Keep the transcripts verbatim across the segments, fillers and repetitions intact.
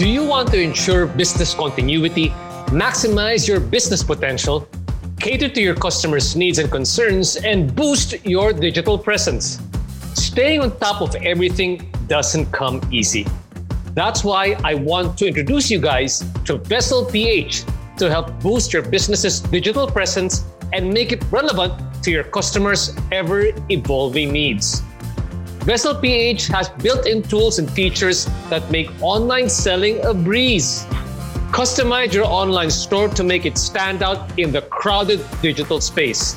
Do you want to ensure business continuity, maximize your business potential, cater to your customers' needs and concerns, and boost your digital presence? Staying on top of everything doesn't come easy. That's why I want to introduce you guys to Vessel P H to help boost your business's digital presence and make it relevant to your customers' ever-evolving needs. Vessel P H has built-in tools and features that make online selling a breeze. Customize your online store to make it stand out in the crowded digital space.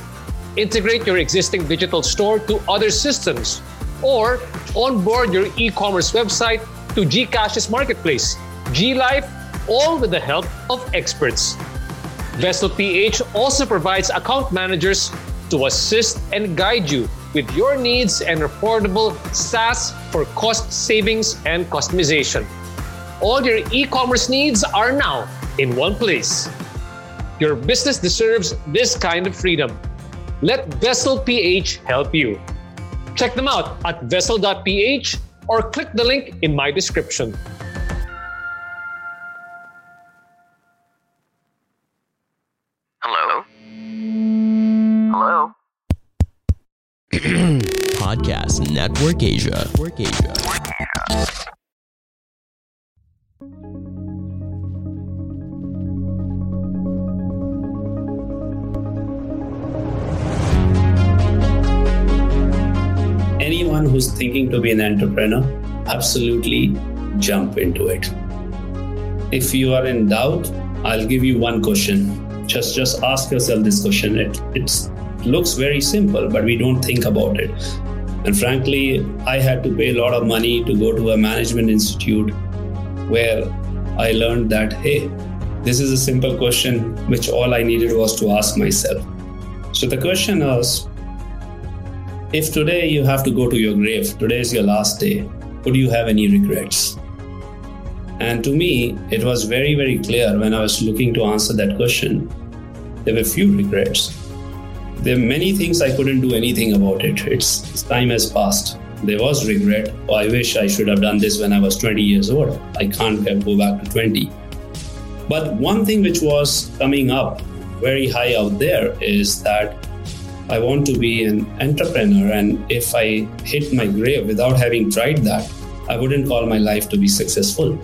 Integrate your existing digital store to other systems, or onboard your e-commerce website to GCash's marketplace, GLife, all with the help of experts. Vessel P H also provides account managers to assist and guide you with your needs and reportable SaaS for cost savings and customization. All your e-commerce needs are now in one place. Your business deserves this kind of freedom. Let Vessel P H help you. Check them out at vessel dot p h or click the link in my description. Hello? Hello? Podcast Network Asia. Network Asia. Anyone who's thinking to be an entrepreneur, absolutely jump into it. If you are in doubt, I'll give you one question. Just, just ask yourself this question. It it's, looks very simple, but we don't think about it. And frankly, I had to pay a lot of money to go to a management institute where I learned that, hey, this is a simple question, which all I needed was to ask myself. So the question is, if today you have to go to your grave, today is your last day, would you have any regrets? And to me, it was very, very clear when I was looking to answer that question, there were few regrets. There are many things I couldn't do anything about it. It's, it's time has passed. There was regret. Oh, I wish I should have done this when I was twenty years old. I can't go back to twenty. But one thing which was coming up very high out there is that I want to be an entrepreneur. And if I hit my grave without having tried that, I wouldn't call my life to be successful.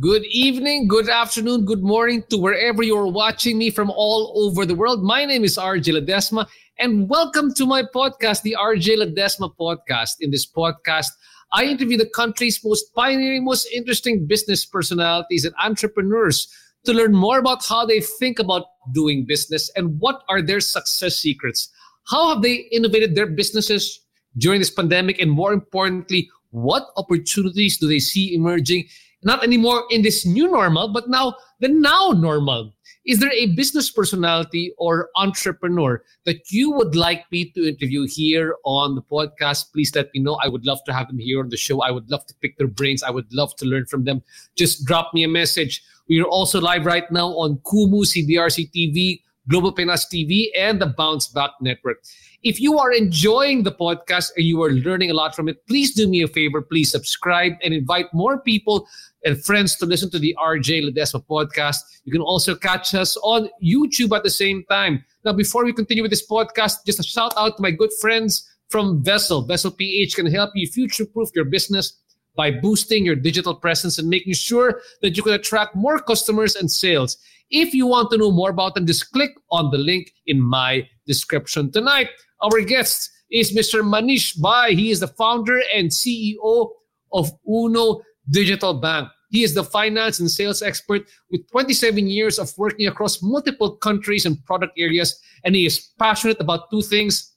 Good evening, good afternoon, good morning to wherever you're watching me from all over the world. My name is R J Ledesma and welcome to my podcast, the R J Ledesma Podcast. In this podcast, I interview the country's most pioneering, most interesting business personalities and entrepreneurs to learn more about how they think about doing business and what are their success secrets. How have they innovated their businesses during this pandemic? And more importantly, what opportunities do they see emerging? Not anymore in this new normal, but now the now normal. Is there a business personality or entrepreneur that you would like me to interview here on the podcast? Please let me know. I would love to have them here on the show. I would love to pick their brains. I would love to learn from them. Just drop me a message. We are also live right now on Kumu, C B R C T V, Global Penas T V, and the Bounce Back Network. If you are enjoying the podcast and you are learning a lot from it, please do me a favor. Please subscribe and invite more people and friends to listen to the R J Ledesma Podcast. You can also catch us on YouTube at the same time. Now, before we continue with this podcast, just a shout out to my good friends from Vessel. Vessel P H can help you future-proof your business by boosting your digital presence and making sure that you can attract more customers and sales. If you want to know more about them, just click on the link in my description. Tonight, our guest is Mister Manish Bhai. He is the founder and C E O of Uno Digital Bank. He is the finance and sales expert with twenty-seven years of working across multiple countries and product areas. And he is passionate about two things,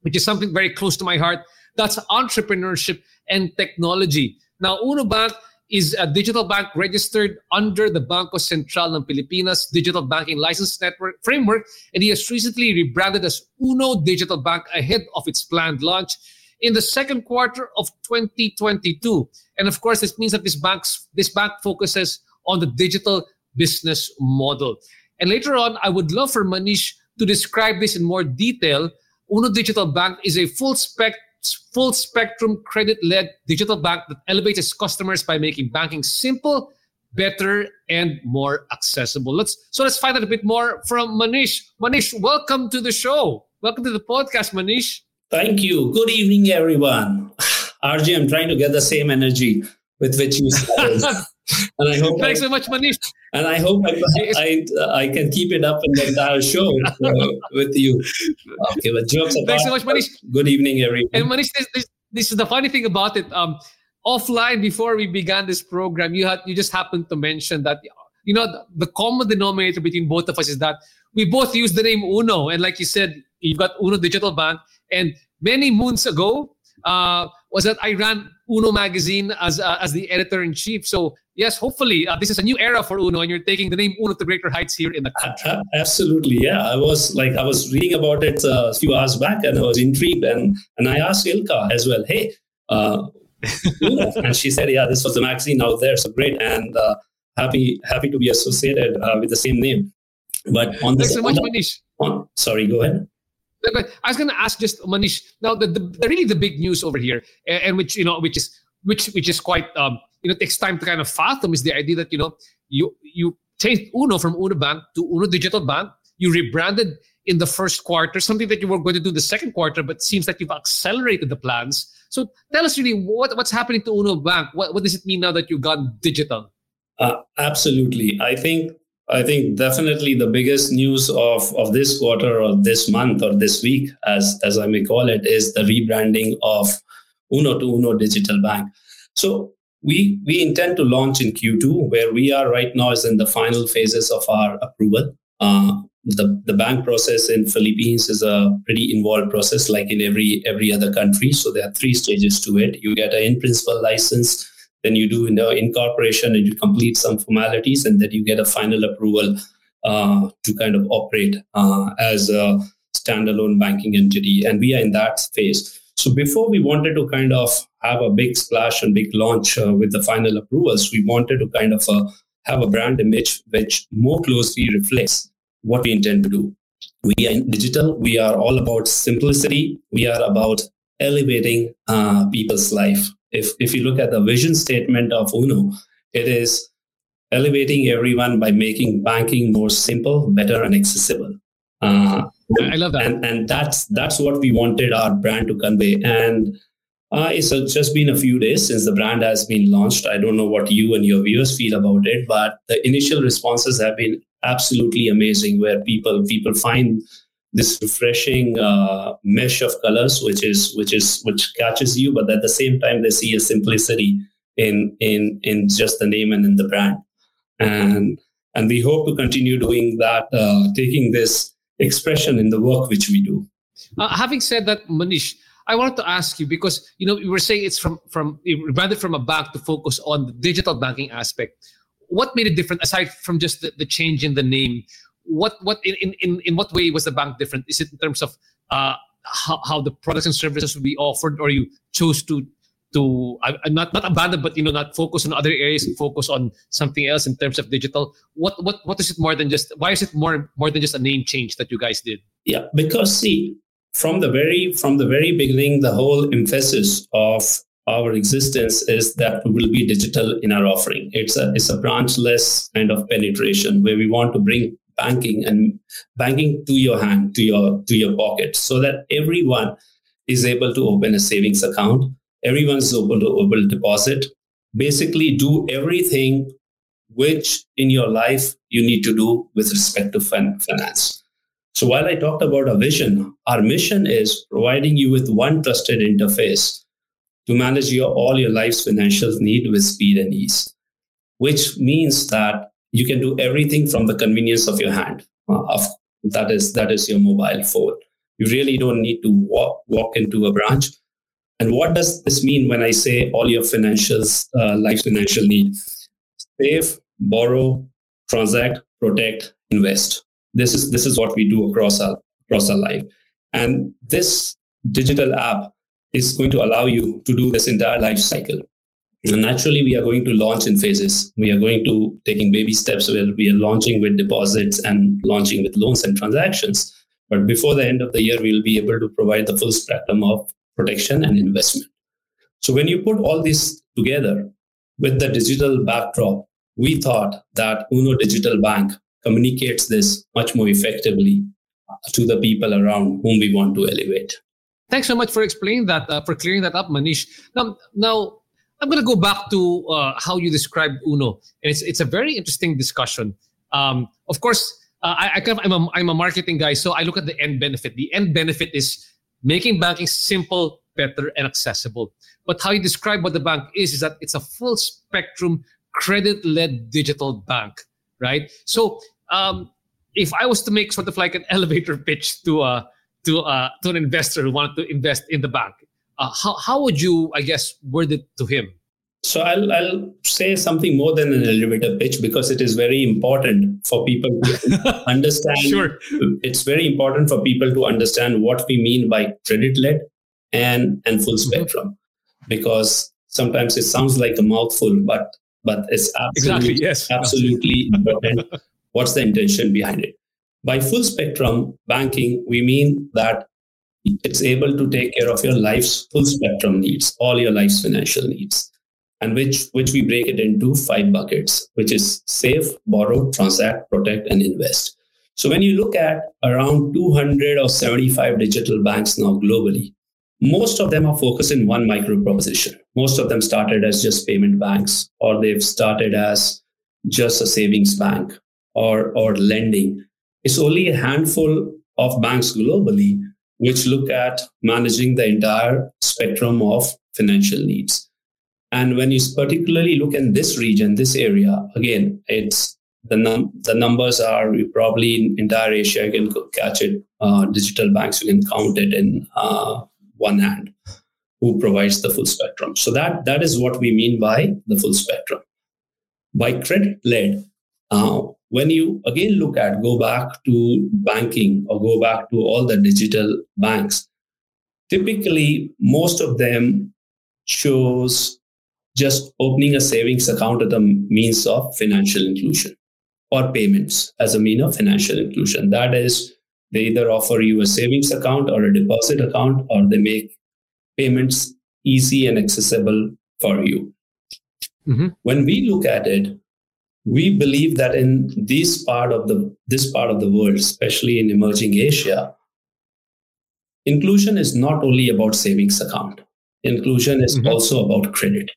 which is something very close to my heart. That's entrepreneurship and technology. Now, Uno Bank is a digital bank registered under the Bangko Sentral ng Pilipinas Digital Banking License Network framework, and he has recently rebranded as Uno Digital Bank ahead of its planned launch in the second quarter of twenty twenty-two. And of course, this means that this bank's, this bank focuses on the digital business model. And later on, I would love for Manish to describe this in more detail. Uno Digital Bank is a full spec full spectrum credit-led digital bank that elevates its customers by making banking simple, better, and more accessible. Let's so let's find out a bit more from Manish. Manish, welcome to the show. Welcome to the podcast, Manish. Thank you. Good evening, everyone. R J, I'm trying to get the same energy with which you started. And I hope Thanks I, so much, Manish. And I hope I I, I can keep it up in the entire show uh, with you. Okay, but jokes apart. Thanks so much, Manish. Good evening, everyone. And Manish, this, this, this is the funny thing about it. Um, offline, before we began this program, you had you just happened to mention that you know the, the common denominator between both of us is that we both use the name Uno, and like you said, you've got Uno Digital Bank, and many moons ago. Uh, was that I ran Uno Magazine as uh, as the editor-in-chief. So yes, hopefully uh, this is a new era for Uno and you're taking the name Uno to greater heights here in the country. Uh, absolutely, yeah. I was like, I was reading about it uh, a few hours back and I was intrigued. And, and I asked Ilka as well, hey, uh, Uno. And she said, yeah, this was the magazine out there. So great. And uh, happy happy to be associated uh, with the same name. But on the Thanks so much, Manish. On, sorry, go ahead. But I was going to ask just Manish. Now, the, the, the really the big news over here, and, and which you know, which is which which is quite um, you know takes time to kind of fathom, is the idea that you know you you changed Uno from Uno Bank to Uno Digital Bank. You rebranded in the first quarter, something that you were going to do the second quarter, but it seems that you've accelerated the plans. So tell us really what, what's happening to Uno Bank. What what does it mean now that you've gone digital? Uh, absolutely, I think. I think definitely the biggest news of, of this quarter or this month or this week, as, as I may call it, is the rebranding of Uno to Uno Digital Bank. So we we intend to launch in Q two, where we are right now is in the final phases of our approval. Uh, the, the bank process in Philippines is a pretty involved process, like in every every other country. So there are three stages to it. You get an in-principle license. Then you do in the incorporation and you complete some formalities, and then you get a final approval uh, to kind of operate uh, as a standalone banking entity. And we are in that phase. So before we wanted to kind of have a big splash and big launch uh, with the final approvals, we wanted to kind of uh, have a brand image which more closely reflects what we intend to do. We are in digital. We are all about simplicity. We are about elevating uh, people's life. If if you look at the vision statement of Uno, it is elevating everyone by making banking more simple, better, and accessible. Uh, I love that, and, and that's that's what we wanted our brand to convey. And uh, it's just been a few days since the brand has been launched. I don't know what you and your viewers feel about it, but the initial responses have been absolutely amazing. Where people people find this refreshing uh, mesh of colors, which is which is which catches you, but at the same time they see a simplicity in in in just the name and in the brand, and and we hope to continue doing that, uh, taking this expression in the work which we do. Uh, having said that, Manish, I wanted to ask you because you know you were saying it's from from rather from a bank to focus on the digital banking aspect. What made it different aside from just the, the change in the name? What what in, in, in what way was the bank different? Is it in terms of uh, how, how the products and services would be offered, or you chose to to uh, not not abandon, but you know not focus on other areas and focus on something else in terms of digital? What what what is it more than just? Why is it more more than just a name change that you guys did? Yeah, because see, from the very from the very beginning, the whole emphasis of our existence is that we will be digital in our offering. It's a it's a branchless kind of penetration where we want to bring banking and banking to your hand, to your to your pocket, so that everyone is able to open a savings account. Everyone's able to open deposit. Basically, do everything which in your life you need to do with respect to fin- finance. So while I talked about our vision, our mission is providing you with one trusted interface to manage your all your life's financial need with speed and ease, which means that you can do everything from the convenience of your hand. Uh, that is that is your mobile phone. You really don't need to walk walk into a branch. And what does this mean when I say all your financials, uh, life's financial need? Save, borrow, transact, protect, invest. This is this is what we do across our across our life. And this digital app is going to allow you to do this entire life cycle. And naturally, we are going to launch in phases. We are going to taking baby steps where we are launching with deposits and launching with loans and transactions. But before the end of the year, we'll be able to provide the full spectrum of protection and investment. So when you put all this together with the digital backdrop, we thought that Uno Digital Bank communicates this much more effectively to the people around whom we want to elevate. Thanks so much for explaining that, uh, for clearing that up, Manish. Now, now I'm going to go back to uh, how you described Uno. And it's it's a very interesting discussion. Um, of course, uh, I, I kind of, I'm, a, I'm a marketing guy, so I look at the end benefit. The end benefit is making banking simple, better, and accessible. But how you describe what the bank is, is that it's a full spectrum, credit-led digital bank, right? So um, if I was to make sort of like an elevator pitch to a, uh, To, uh, to an investor who wanted to invest in the bank, uh, how how would you, I guess, word it to him? So I'll I'll say something more than an elevator pitch because it is very important for people to understand. Sure. It's very important for people to understand what we mean by credit-led and, and full spectrum, mm-hmm. because sometimes it sounds like a mouthful, but but it's absolutely, exactly, yes. absolutely important. What's the intention behind it? By full spectrum banking, we mean that it's able to take care of your life's full spectrum needs, all your life's financial needs, and which which we break it into five buckets, which is save, borrow, transact, protect, and invest. So when you look at around two hundred or seventy-five digital banks now globally, most of them are focused in one micro proposition. Most of them started as just payment banks, or they've started as just a savings bank or, or lending. It's only a handful of banks globally which look at managing the entire spectrum of financial needs. And when you particularly look in this region, this area, again, it's the num- the numbers are probably in entire Asia, you can catch it. Uh, digital banks, you can count it in uh, one hand, who provides the full spectrum. So that that is what we mean by the full spectrum. By credit-led, uh, when you again look at, go back to banking or go back to all the digital banks, typically most of them chose just opening a savings account as a means of financial inclusion or payments as a mean of financial inclusion. That is, they either offer you a savings account or a deposit account, or they make payments easy and accessible for you. Mm-hmm. When we look at it, we believe that in this part of the this part of the world, especially in emerging Asia, inclusion is not only about savings account. Inclusion is mm-hmm. also about credit.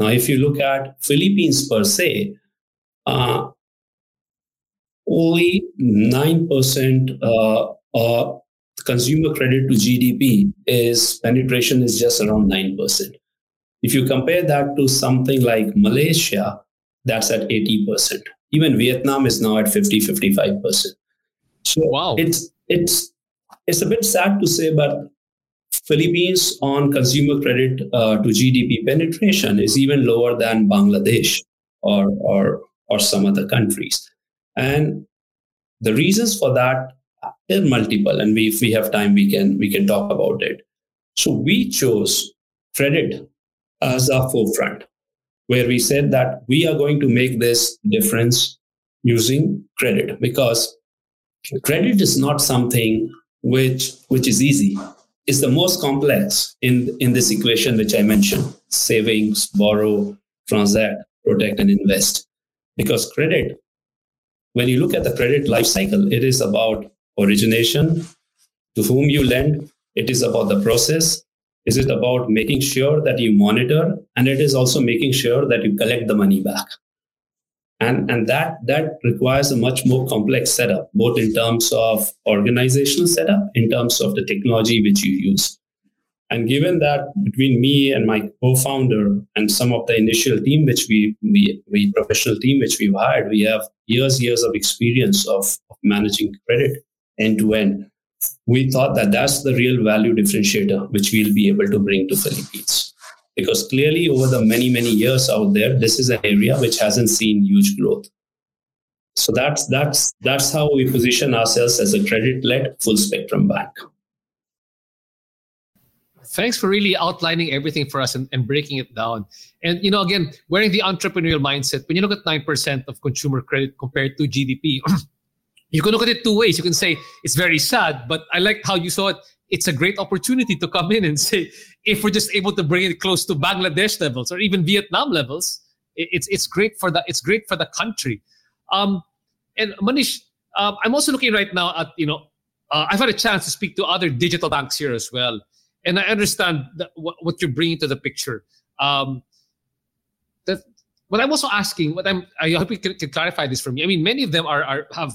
Now, if you look at Philippines per se, uh, only nine percent uh, uh, consumer credit to G D P is penetration is just around nine percent. If you compare that to something like Malaysia, that's at eighty percent. Even Vietnam is now at fifty, fifty-five percent. So wow. it's it's it's a bit sad to say, but Philippines on consumer credit uh, to G D P penetration is even lower than Bangladesh or, or, or some other countries. And the reasons for that are multiple. And we, if we have time, we can we can talk about it. So we chose credit as our forefront, where we said that we are going to make this difference using credit, because credit is not something which which is easy. It's the most complex in, in this equation which I mentioned, savings, borrow, transact, protect, and invest. Because credit, when you look at the credit life cycle, it is about origination, to whom you lend, it is about the process, is it about making sure that you monitor, and it is also making sure that you collect the money back. And, and that, that requires a much more complex setup, both in terms of organizational setup, in terms of the technology which you use. And given that between me and my co-founder and some of the initial team, which we, we, we professional team, which we've hired, we have years, years of experience of, of managing credit end to end. We thought that that's the real value differentiator, which we'll be able to bring to Philippines. Because clearly over the many, many years out there, this is an area which hasn't seen huge growth. So that's, that's, that's how we position ourselves as a credit-led full spectrum bank. Thanks for really outlining everything for us and, and breaking it down. And, you know, again, wearing the entrepreneurial mindset, when you look at nine percent of consumer credit compared to G D P, you can look at it two ways. You can say, it's very sad, but I like how you saw it. It's a great opportunity to come in and say, if we're just able to bring it close to Bangladesh levels or even Vietnam levels, it's it's great for the, it's great for the country. Um, and Manish, um, I'm also looking right now at, you know, uh, I've had a chance to speak to other digital banks here as well. And I understand that what, what you're bringing to the picture. Um, that what I'm also asking, what I'm, I hope you can, can clarify this for me. I mean, many of them are, are have,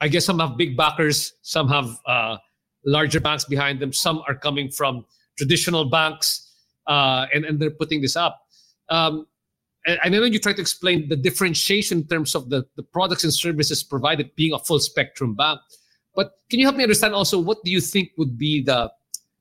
I guess some have big backers, some have uh, larger banks behind them, some are coming from traditional banks, uh, and, and they're putting this up. Um, and, and I know you try to explain the differentiation in terms of the, the products and services provided being a full spectrum bank. But can you help me understand also, what do you think would be the,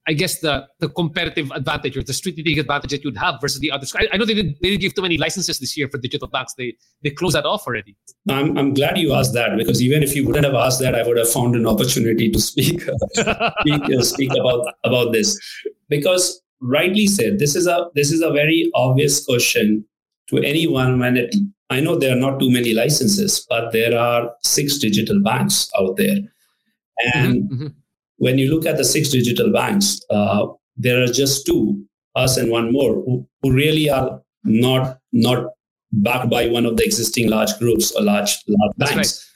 I guess the, the competitive advantage or the strategic advantage that you'd have versus the others? I, I know they didn't, they didn't give too many licenses this year for digital banks. They they closed that off already. I'm I'm glad you asked that, because even if you wouldn't have asked that, I would have found an opportunity to speak speak, uh, speak about about this. Because rightly said, this is a this is a very obvious question to anyone. When it, I know there are not too many licenses, but there are six digital banks out there, and. Mm-hmm, mm-hmm. When you look at the six digital banks, uh, there are just two, us and one more, who, who really are not not backed by one of the existing large groups or large large That's banks.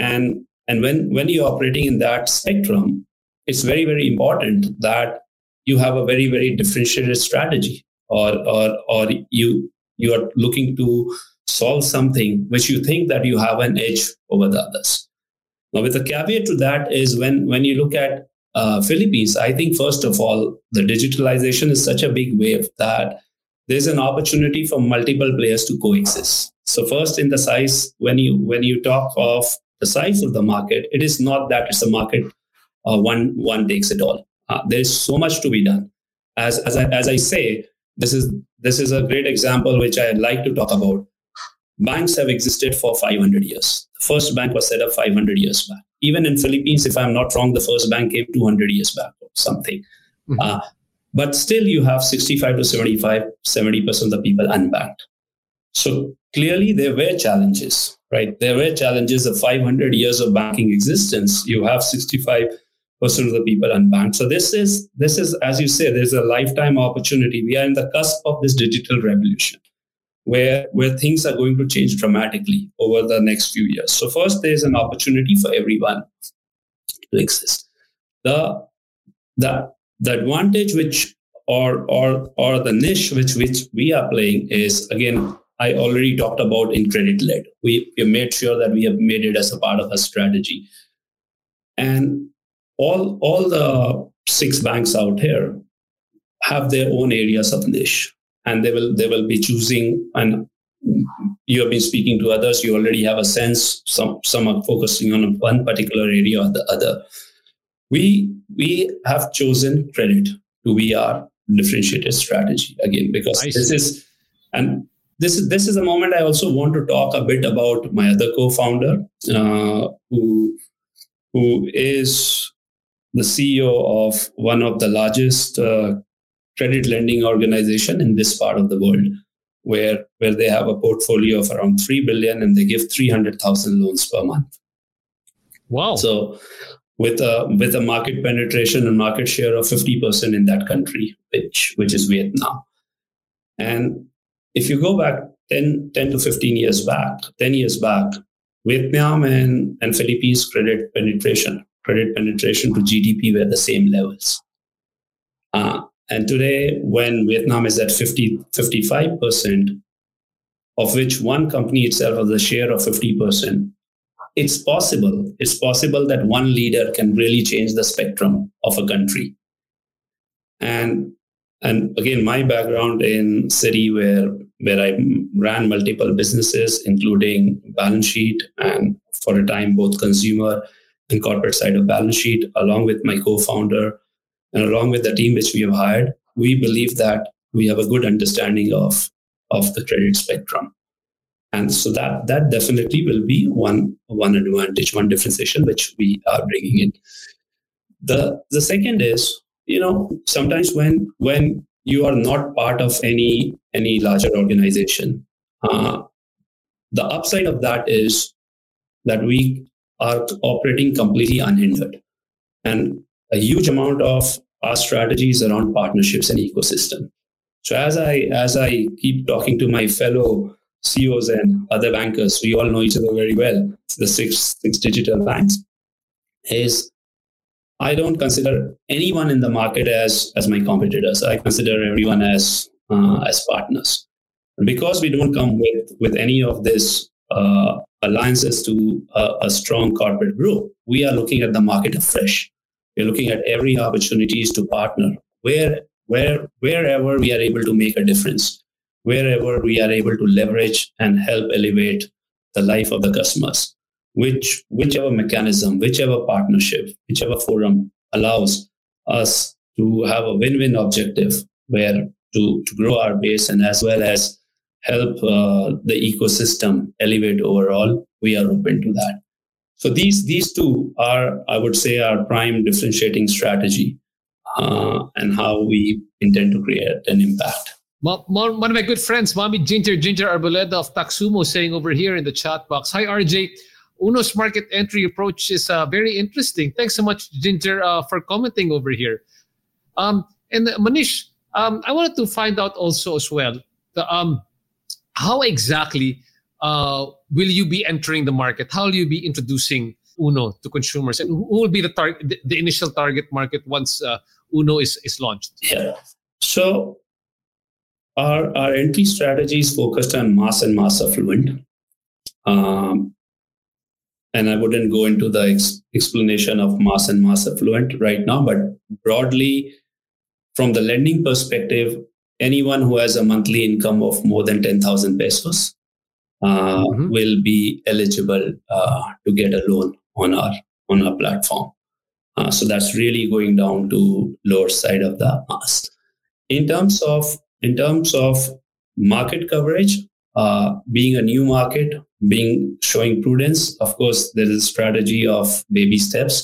Right. And and when, when you're operating in that spectrum, it's very, very important that you have a very, very differentiated strategy, or or or you you are looking to solve something which you think that you have an edge over the others. Now, with a caveat to that is when, when you look at uh, Philippines, I think, first of all, the digitalization is such a big wave that there's an opportunity for multiple players to coexist. So first, in the size, when you when you talk of the size of the market, it is not that it's a market, uh, one one takes it all. Uh, there's so much to be done. As as I, as I say, this is this is a great example which I like to talk about. Banks have existed for five hundred years. The first bank was set up five hundred years back. Even in Philippines, if I'm not wrong, the first bank came two hundred years back or something. Mm-hmm. Uh, but still you have sixty-five to seventy-five, seventy percent of the people unbanked. So clearly there were challenges, right? There were challenges of five hundred years of banking existence. You have sixty-five percent of the people unbanked. So this is, this is, as you say, there's a lifetime opportunity. We are in the cusp of this digital revolution, where where things are going to change dramatically over the next few years. So first, there's an opportunity for everyone to exist. The the the advantage which or or or the niche which which we are playing is, again, I already talked about in credit led. We, we made sure that we have made it as a part of our strategy. And all all the six banks out here have their own areas of niche. And they will they will be choosing, and you have been speaking to others, you already have a sense, some some are focusing on one particular area or the other. We we have chosen credit to be our differentiated strategy, again, because this is, and this is this is a moment I also want to talk a bit about my other co-founder, uh, who who is the C E O of one of the largest uh, credit lending organization in this part of the world, where, where they have a portfolio of around three billion and they give three hundred thousand loans per month. Wow. So with a, with a market penetration and market share of fifty percent in that country, which, which is Vietnam. And if you go back ten, ten to fifteen years back, ten years back, Vietnam and, and Philippines credit penetration, credit penetration to G D P were the same levels. Uh, And today, when Vietnam is at fifty, fifty-five percent of which one company itself has a share of fifty percent. It's possible. It's possible that one leader can really change the spectrum of a country. And and again, my background in Citi, where where I ran multiple businesses, including balance sheet and for a time both consumer and corporate side of balance sheet, along with my co-founder and along with the team which we have hired, we believe that we have a good understanding of of the credit spectrum. And so that that definitely will be one one advantage, one differentiation which we are bringing in. The the second is, you know, sometimes when when you are not part of any any larger organization, uh, the upside of that is that we are operating completely unhindered, and a huge amount of our strategy is around partnerships and ecosystem. So as I as I keep talking to my fellow C E Os and other bankers, we all know each other very well, the six six digital banks, is I don't consider anyone in the market as as my competitors. I consider everyone as uh, as partners. And because we don't come with, with any of this uh, alliances to a, a strong corporate group, we are looking at the market afresh. We're looking at every opportunities to partner where where wherever we are able to make a difference, wherever we are able to leverage and help elevate the life of the customers, which whichever mechanism, whichever partnership, whichever forum allows us to have a win-win objective where to, to grow our base and as well as help uh, the ecosystem elevate overall, we are open to that. So these these two are, I would say, our prime differentiating strategy uh, and how we intend to create an impact. One of my good friends, Mommy Ginger, Ginger Arboleda of Taksumo, saying over here in the chat box, "Hi R J, Uno's market entry approach is uh, very interesting. Thanks so much, Ginger, uh, for commenting over here." Um, and Manish, um, I wanted to find out also as well, the, um, how exactly uh, will you be entering the market? How will you be introducing Uno to consumers? And who will be the tar- the, the initial target market once uh, Uno is, is launched? Yeah. So Our, our entry strategy is focused on mass and mass affluent. Um, and I wouldn't go into the ex- explanation of mass and mass affluent right now, but broadly, from the lending perspective, anyone who has a monthly income of more than ten thousand pesos uh, mm-hmm. will be eligible uh, to get a loan on our, on our platform. Uh, so that's really going down to lower side of the mass. In terms of In terms of market coverage, uh, being a new market, being showing prudence, of course, there is a strategy of baby steps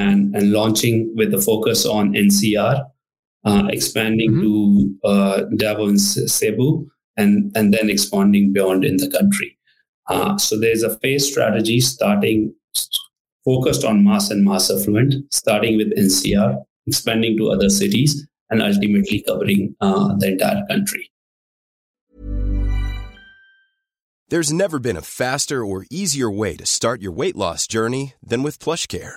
and, and launching with a focus on N C R, uh, expanding mm-hmm. to uh, Davao and Cebu, and, and then expanding beyond in the country. Uh, so there's a phase strategy starting focused on mass and mass affluent, starting with N C R, expanding to other cities, and ultimately covering uh, the entire country. There's never been a faster or easier way to start your weight loss journey than with PlushCare.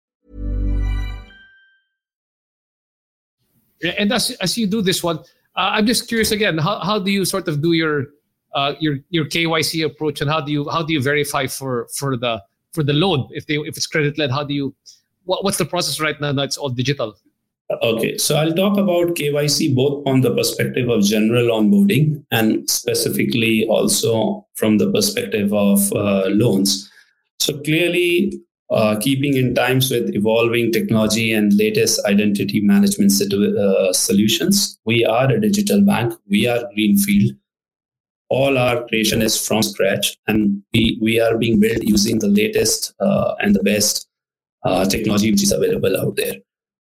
And as as you do this one, uh, I'm just curious again, how, how do you sort of do your uh, your your K Y C approach, and how do you how do you verify for, for the for the loan if they if it's credit led? How do you what, what's the process right now? Now it's all digital. Okay, so I'll talk about K Y C both on the perspective of general onboarding and specifically also from the perspective of uh, loans. So clearly, uh, keeping in times with evolving technology and latest identity management situ- uh, solutions. We are a digital bank. We are greenfield. All our creation is from scratch, and we, we are being built using the latest uh, and the best uh, technology which is available out there.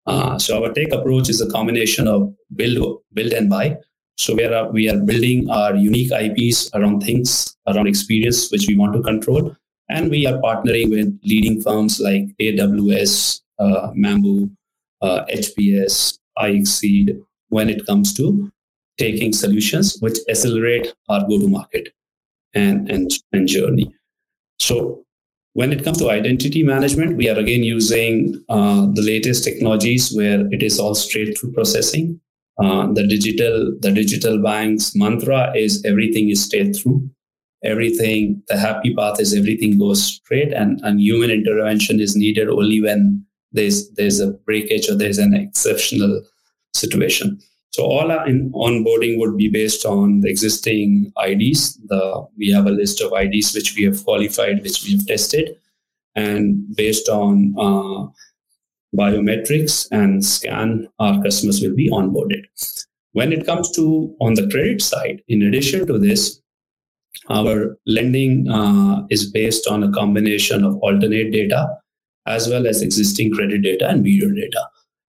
Uh, so our tech approach is a combination of build, build and buy. So we are, we are building our unique I Ps around things, around experience, which we want to control. And we are partnering with leading firms like A W S, uh, Mambu, uh, H P S, iXSeed, when it comes to taking solutions which accelerate our go-to-market and, and, and journey. So when it comes to identity management, we are again using uh, the latest technologies where it is all straight-through processing. Uh, the digital the digital bank's mantra is everything is straight-through. Everything, the happy path is everything goes straight, and, and human intervention is needed only when there's, there's a breakage or there's an exceptional situation. So all our in onboarding would be based on the existing I Ds. The, we have a list of I Ds which we have qualified, which we have tested, and based on uh, biometrics and scan, our customers will be onboarded. When it comes to on the credit side, in addition to this, our lending uh, is based on a combination of alternate data as well as existing credit data and bureau data.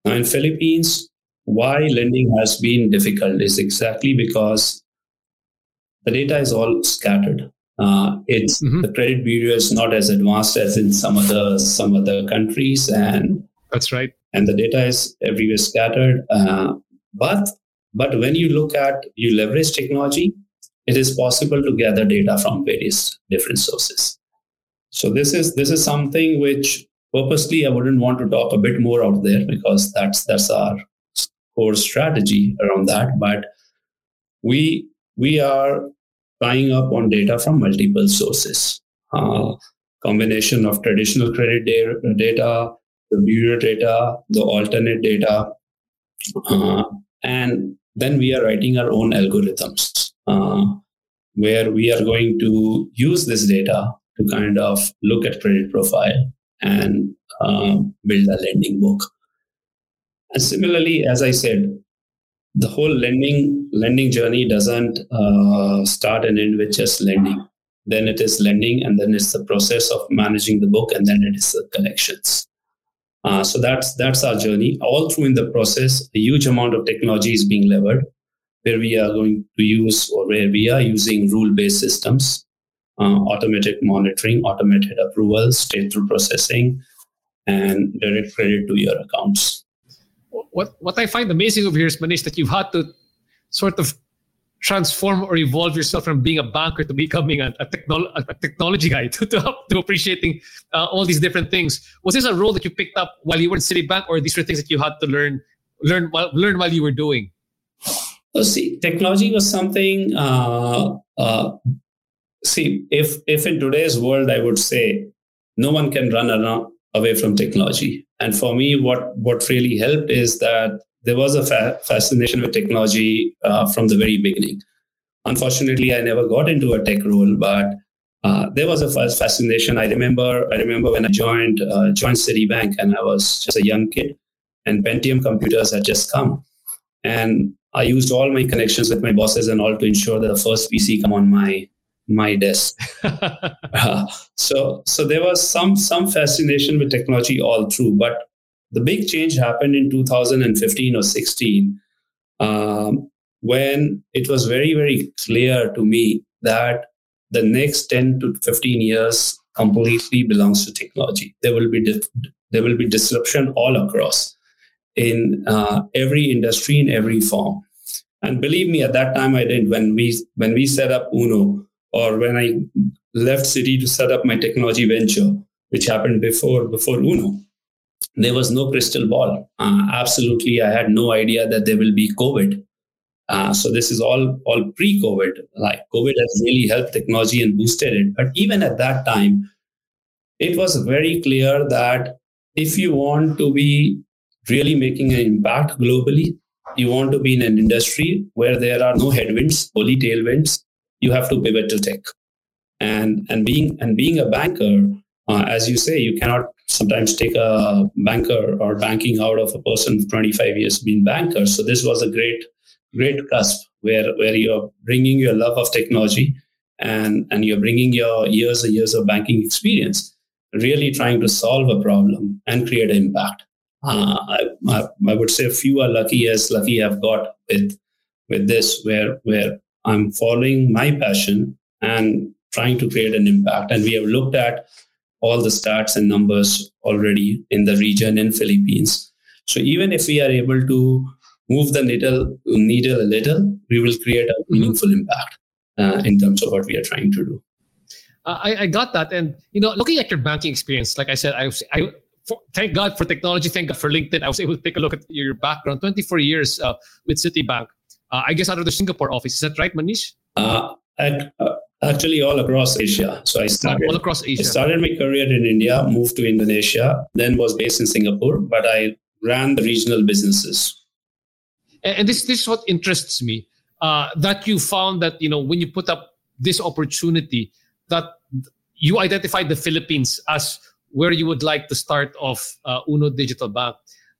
Now in Philippines, why lending has been difficult is exactly because the data is all scattered. Uh, it's mm-hmm. The credit bureau is not as advanced as in some other some other countries, and that's right. And the data is everywhere scattered. Uh, but but when you look at you leverage technology, it is possible to gather data from various different sources. So this is this is something which purposely I wouldn't want to talk a bit more out there because that's that's our core strategy around that, but we we are tying up on data from multiple sources, uh, combination of traditional credit da- data, the bureau data, the alternate data, uh, and then we are writing our own algorithms uh, where we are going to use this data to kind of look at credit profile and uh, build a lending book. And similarly, as I said, the whole lending lending journey doesn't uh, start and end with just lending. Then it is lending, and then it's the process of managing the book, and then it is the collections. Uh, so that's that's our journey. All through in the process, a huge amount of technology is being levered, where we are going to use or where we are using rule-based systems, uh, automated monitoring, automated approvals, straight-through processing, and direct credit to your accounts. What what I find amazing over here is, Manish, that you've had to sort of transform or evolve yourself from being a banker to becoming a, a, technolo- a technology guy to, to, to appreciating uh, all these different things. Was this a role that you picked up while you were in Citibank, or these were things that you had to learn learn while learn while you were doing? Well, see, technology was something. Uh, uh, see, if if in today's world, I would say no one can run around. away from technology. And for me, what, what really helped is that there was a fa- fascination with technology uh, from the very beginning. Unfortunately, I never got into a tech role, but uh, there was a f- fascination. I remember I remember when I joined uh, joined Citibank, and I was just a young kid, and Pentium computers had just come. And I used all my connections with my bosses and all to ensure that the first P C come on my my desk. uh, so so there was some some fascination with technology all through, but the big change happened in two thousand fifteen or sixteen, um, when it was very, very clear to me that the next ten to fifteen years completely belongs to technology. There will be dif- there will be disruption all across in uh, every industry, in every form. And believe me, at that time I didn't. When we when we set up Uno, or when I left Citi to set up my technology venture, which happened before before Uno, there was no crystal ball. Uh, absolutely, I had no idea that there will be COVID. Uh, so this is all, all pre-COVID. Like COVID has really helped technology and boosted it. But even at that time, it was very clear that if you want to be really making an impact globally, you want to be in an industry where there are no headwinds, only tailwinds, you have to pivot to tech. And and being and being a banker, uh, as you say, you cannot sometimes take a banker or banking out of a person twenty-five years being banker. So this was a great, great cusp where, where you're bringing your love of technology and, and you're bringing your years and years of banking experience, really trying to solve a problem and create an impact. Uh, I, I, I would say few are lucky as lucky I've got with with this, where where I'm following my passion and trying to create an impact. And we have looked at all the stats and numbers already in the region in Philippines. So even if we are able to move the needle, needle a little, we will create a meaningful impact uh, in terms of what we are trying to do. Uh, I, I got that. And, you know, looking at your banking experience, like I said, I was, I for, thank God for technology. Thank God for LinkedIn. I was able to take a look at your background, twenty-four years uh, with Citibank. Uh, I guess out of the Singapore office. Is that right, Manish? Uh, at, uh, actually, all across Asia. So I started all across Asia. I started my career in India, moved to Indonesia, then was based in Singapore, but I ran the regional businesses. And, and this, this is what interests me, uh, that you found that, you know, when you put up this opportunity, that you identified the Philippines as where you would like to start off uh, Uno Digital Bank.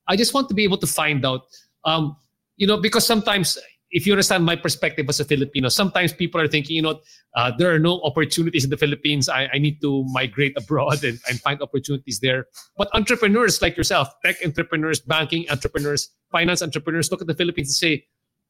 I just want to be able to find out, um, you know, because sometimes, if you understand my perspective as a Filipino, sometimes people are thinking, you know, uh, there are no opportunities in the Philippines. I, I need to migrate abroad and, and find opportunities there. But entrepreneurs like yourself, tech entrepreneurs, banking entrepreneurs, finance entrepreneurs, look at the Philippines and say,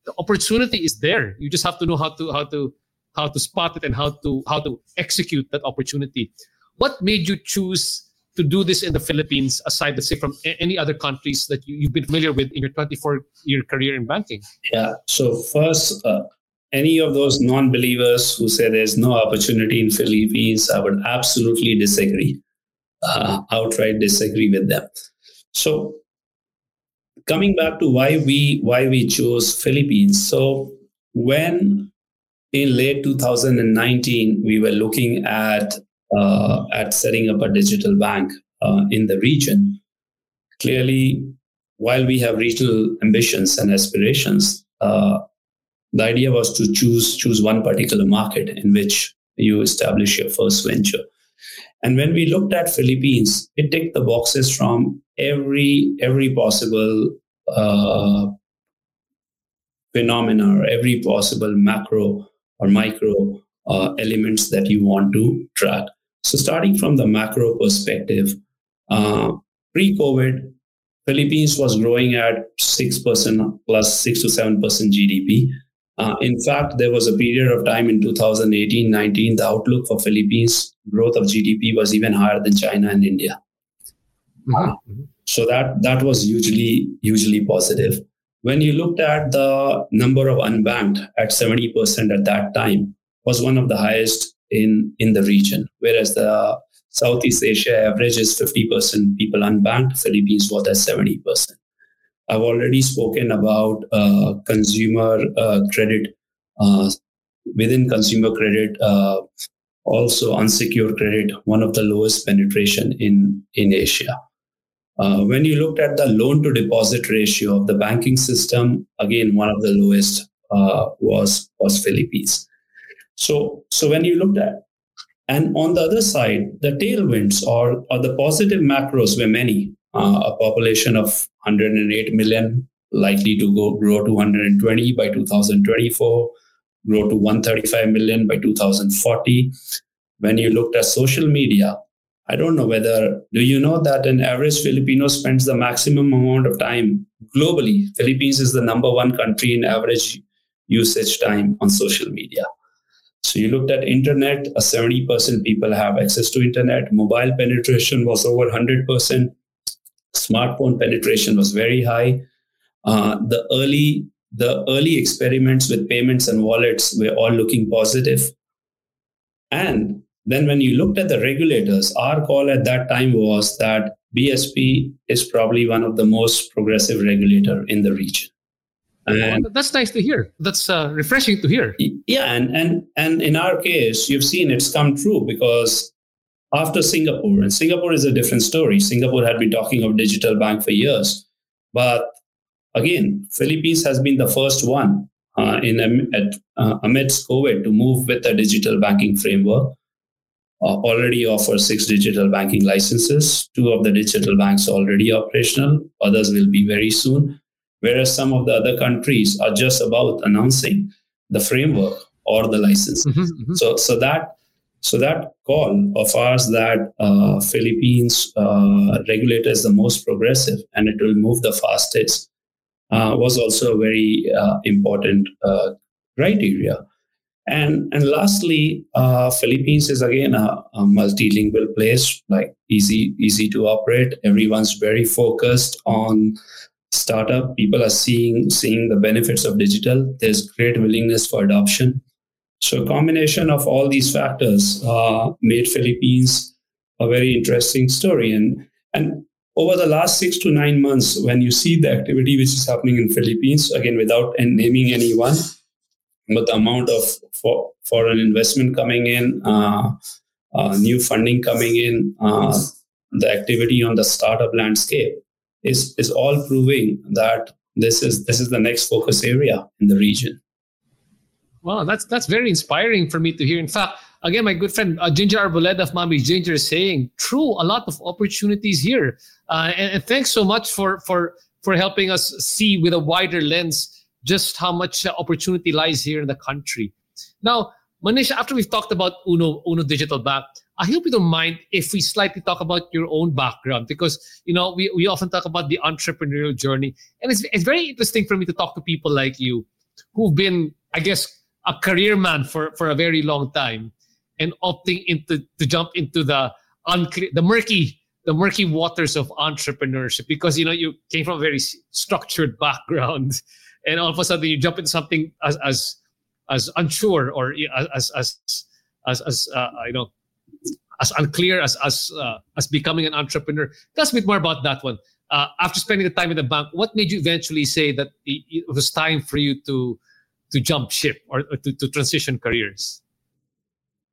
the opportunity is there. You just have to know how to how to how to spot it and how to how to execute that opportunity. What made you choose to do this in the Philippines, aside, let's say, from any other countries that you, you've been familiar with in your twenty-four-year career in banking? Yeah. So first, uh, any of those non-believers who say there's no opportunity in Philippines, I would absolutely disagree, uh, outright disagree with them. So coming back to why we why we chose Philippines. So when in late two thousand nineteen, we were looking at Uh, at setting up a digital bank uh, in the region. Clearly, while we have regional ambitions and aspirations, uh, the idea was to choose choose one particular market in which you establish your first venture. And when we looked at Philippines, it ticked the boxes from every every possible uh, phenomena, or every possible macro or micro uh, elements that you want to track. So starting from the macro perspective, uh, pre-COVID, Philippines was growing at six percent plus six to seven percent G D P. Uh, in fact, there was a period of time in two thousand eighteen nineteen, the outlook for Philippines growth of G D P was even higher than China and India. Mm-hmm. So that, that was hugely, hugely positive. When you looked at the number of unbanked at seventy percent at that time, was one of the highest in, in the region, whereas the Southeast Asia average is fifty percent people unbanked, Philippines was at seventy percent. I've already spoken about uh, consumer uh, credit. Uh, within consumer credit, uh, also unsecured credit, one of the lowest penetration in, in Asia. Uh, when you looked at the loan to deposit ratio of the banking system, again, one of the lowest uh, was, was Philippines. So, so when you looked at, and on the other side, the tailwinds or, or the positive macros were many, uh, a population of one hundred eight million likely to go grow to one hundred twenty by two thousand twenty-four, grow to one hundred thirty-five million by two thousand forty. When you looked at social media, I don't know whether, do you know that an average Filipino spends the maximum amount of time globally? Philippines is the number one country in average usage time on social media. So you looked at internet, uh, seventy percent people have access to internet. Mobile penetration was over one hundred percent. Smartphone penetration was very high. Uh, the early the early experiments with payments and wallets were all looking positive. And then when you looked at the regulators, our call at that time was that B S P is probably one of the most progressive regulator in the region. And that's nice to hear. That's uh, refreshing to hear. Yeah. And, and, and in our case, you've seen it's come true because after Singapore, and Singapore is a different story. Singapore had been talking of digital bank for years. But again, Philippines has been the first one uh, in um, at, uh, amidst COVID to move with a digital banking framework. uh, already offer six digital banking licenses. Two of the digital banks are already operational. Others will be very soon. Whereas some of the other countries are just about announcing the framework or the license. Mm-hmm, mm-hmm. So, so that so that call of ours that uh, Philippines uh, regulator is the most progressive and it will move the fastest uh, was also a very uh, important uh, criteria. And and lastly, uh, Philippines is again a, a multilingual place, like easy easy to operate. Everyone's very focused on startup. People are seeing seeing the benefits of digital. There's great willingness for adoption. So a combination of all these factors uh, made Philippines a very interesting story. And and over the last six to nine months, when you see the activity which is happening in Philippines, again without naming anyone, but the amount of for, foreign investment coming in, uh, uh, new funding coming in, uh, the activity on the startup landscape is is all proving that this is this is the next focus area in the region. Wow, that's that's very inspiring for me to hear. In fact, again, my good friend uh, Ginger Arboleda of Mami Ginger is saying, true, a lot of opportunities here. Uh, and, and thanks so much for for for helping us see with a wider lens just how much opportunity lies here in the country. Now, Manish, after we've talked about Uno, Uno Digital Bank, I hope you don't mind if we slightly talk about your own background, because, you know, we, we often talk about the entrepreneurial journey. And it's, it's very interesting for me to talk to people like you who've been, I guess, a career man for, for a very long time and opting into to jump into the uncle- the murky the murky waters of entrepreneurship, because, you know, you came from a very structured background. And all of a sudden, you jump into something as as as unsure or as as as as uh, you know, as unclear as as uh, as becoming an entrepreneur. Tell us a bit more about that one. Uh, after spending the time in the bank, what made you eventually say that it was time for you to to jump ship or to, to transition careers?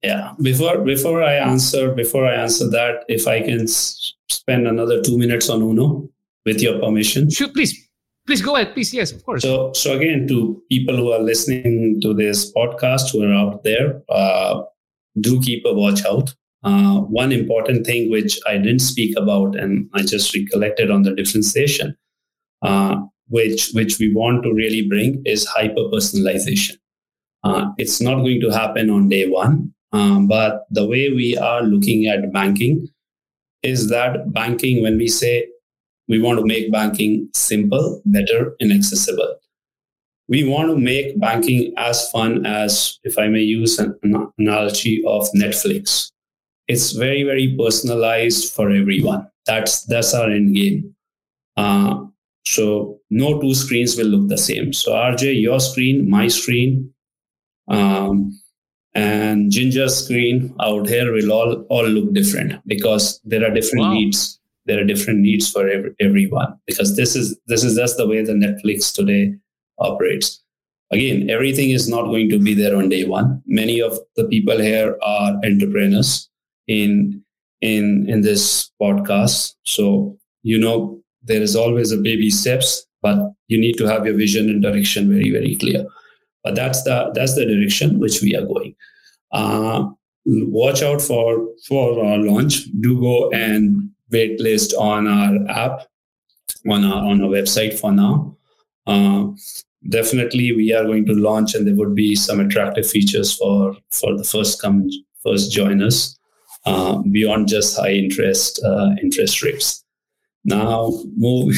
Yeah, before before I answer before I answer that, if I can s- spend another two minutes on Uno, with your permission. Sure, please. Please go ahead. Please, yes, of course. So, so again, to people who are listening to this podcast, who are out there, uh, do keep a watch out. Uh, one important thing which I didn't speak about, and I just recollected on the differentiation, uh, which which we want to really bring, is hyper personalization. Uh, it's not going to happen on day one, um, but the way we are looking at banking is that banking, when we say we want to make banking simple, better, and accessible. We want to make banking as fun as, if I may use an analogy of Netflix. It's very, very personalized for everyone. That's that's our end game. Uh, so no two screens will look the same. So R J, your screen, my screen, um, and Ginger's screen out here will all, all look different because there are different wow. needs. There are different needs for every, everyone, because this is this is just the way the Netflix today operates. Again, everything is not going to be there on day one. Many of the people here are entrepreneurs in in in this podcast. So, you know, there is always a baby steps, but you need to have your vision and direction very, very clear. But that's the that's the direction which we are going. Uh, watch out for for our launch. Do go and wait list on our app, on our on our website for now. Uh, definitely, we are going to launch, and there would be some attractive features for for the first come first joiners uh, beyond just high interest uh, interest rates. Now, move.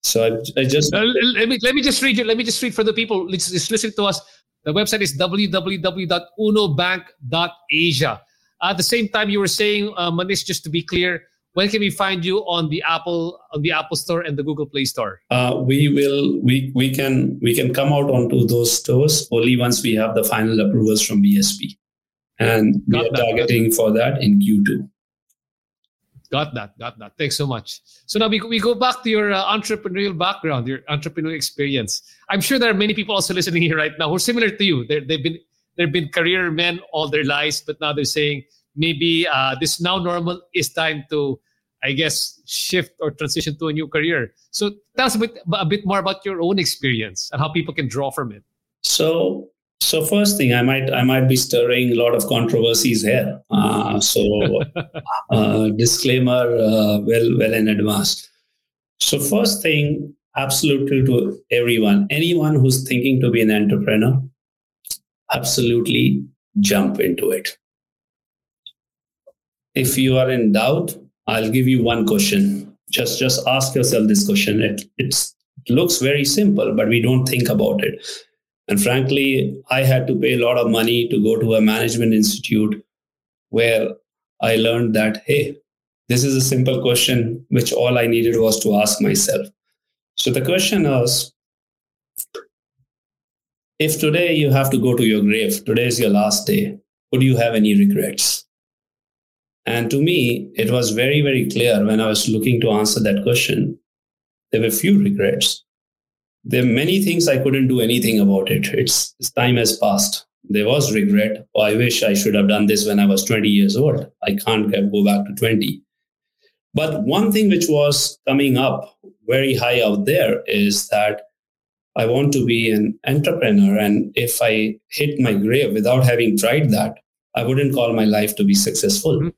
so I, I just uh, let me let me just read you. Let me just read for the people just listening to us. The website is w w w dot uno bank dot asia. At the same time, you were saying, uh, Manish, just to be clear, when can we find you on the Apple on the Apple Store and the Google Play Store? Uh, we will we we can we can come out onto those stores only once we have the final approvals from B S P, and we are targeting for that in Q two. Got that, got that. Thanks so much. So now we we go back to your uh, entrepreneurial background, your entrepreneurial experience. I'm sure there are many people also listening here right now who are similar to you. They're, they've been. They've been career men all their lives, but now they're saying maybe uh, this now normal is time to, I guess, shift or transition to a new career. So tell us a bit, a bit more about your own experience and how people can draw from it. So So first thing, I might I might be stirring a lot of controversies here. Uh, so uh, disclaimer, uh, well well in advance. So first thing, absolutely to everyone, anyone who's thinking to be an entrepreneur, absolutely jump into it. If you are in doubt, I'll give you one question. Just just ask yourself this question. It it's, it looks very simple, but we don't think about it. And frankly, I had to pay a lot of money to go to a management institute where I learned that, hey, this is a simple question, which all I needed was to ask myself. So the question is, if today you have to go to your grave, today is your last day, would you have any regrets? And to me, it was very, very clear when I was looking to answer that question, there were few regrets. There are many things I couldn't do anything about it. It's, it's time has passed. There was regret. Oh, I wish I should have done this when I was twenty years old. I can't go back to twenty. But one thing which was coming up very high out there is that I want to be an entrepreneur. And if I hit my grave without having tried that, I wouldn't call my life to be successful. Mm-hmm.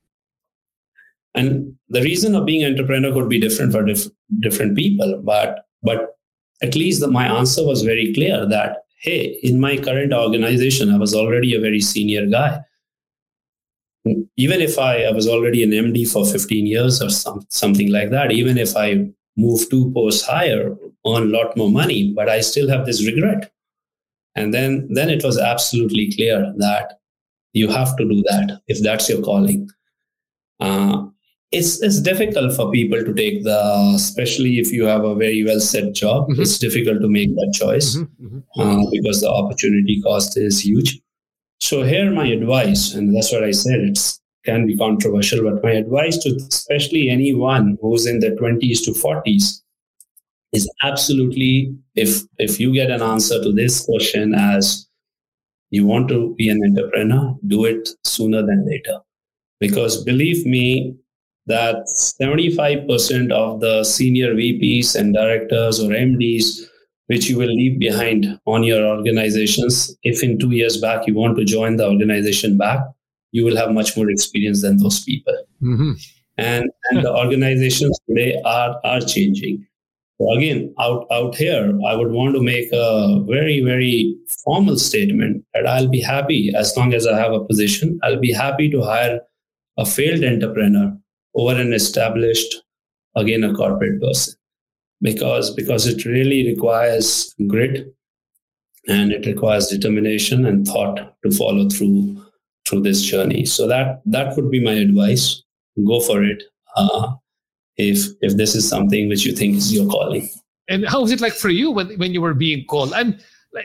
And the reason of being an entrepreneur could be different for diff- different people, but, but at least the, my answer was very clear that, hey, in my current organization, I was already a very senior guy. Even if I, I was already an M D for fifteen years or some, something like that, even if I move two posts higher, earn a lot more money, but I still have this regret. And then, then it was absolutely clear that you have to do that if that's your calling. Uh, It's it's difficult for people to take the, especially if you have a very well set job, mm-hmm. it's difficult to make that choice mm-hmm. Mm-hmm. Uh, because the opportunity cost is huge. So here my advice, and that's what I said, it can be controversial, but my advice to especially anyone who's in their twenties to forties is absolutely, if if you get an answer to this question as you want to be an entrepreneur, do it sooner than later. Because believe me, that seventy-five percent of the senior V Ps and directors or M Ds, which you will leave behind on your organizations, if in two years back you want to join the organization back, you will have much more experience than those people. Mm-hmm. And, and the organizations today are are changing. So again, out, out here, I would want to make a very, very formal statement that I'll be happy, as long as I have a position, I'll be happy to hire a failed entrepreneur over an established, again, a corporate person, because because it really requires grit and it requires determination and thought to follow through through this journey. So that that would be my advice. Go for it uh, if if this is something which you think is your calling. And how was it like for you when, when you were being called? I'm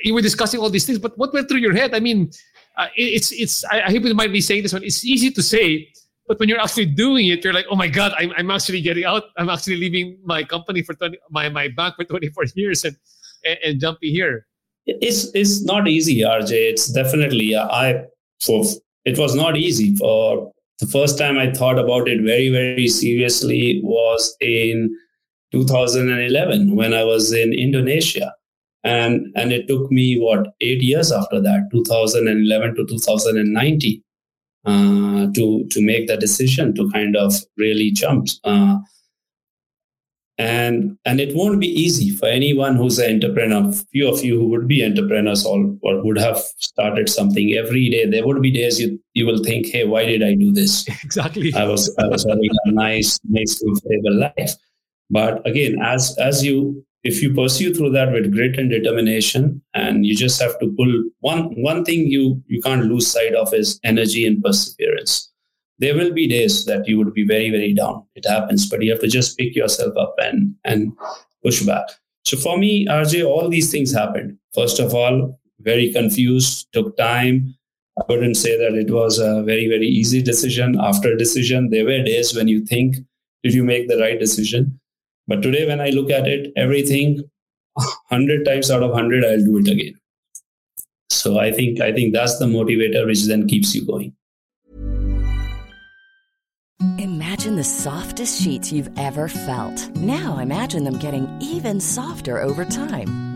you were discussing all these things, but what went through your head? I mean, uh, it's it's. I, I hope you might be saying this one. It's easy to say. But when you're actually doing it, you're like, oh my God, I'm I'm actually getting out. I'm actually leaving my company for twenty my, my bank for twenty-four years and, and, and jumping here. It's it's not easy, R J. It's definitely I for it was not easy. For the first time I thought about it very, very seriously was in two thousand eleven when I was in Indonesia. And and it took me what eight years after that, two thousand eleven to two thousand nineteen. Uh, to to make the decision to kind of really jump, uh, and and it won't be easy for anyone who's an entrepreneur. Few of you who would be entrepreneurs or, or would have started something every day. There would be days you you will think, hey, why did I do this? Exactly. I was I was having a nice, nice, comfortable life. But again, as as you if you pursue through that with grit and determination, and you just have to pull one, one thing you, you can't lose sight of is energy and perseverance. There will be days that you would be very, very down. It happens, but you have to just pick yourself up and, and push back. So for me, R J, all these things happened. First of all, very confused, took time. I wouldn't say that it was a very, very easy decision. After a decision, there were days when you think, did you make the right decision? But today, when I look at it, everything, one hundred times out of one hundred, I'll do it again. So I think I think that's the motivator which then keeps you going. Imagine the softest sheets you've ever felt. Now imagine them getting even softer over time.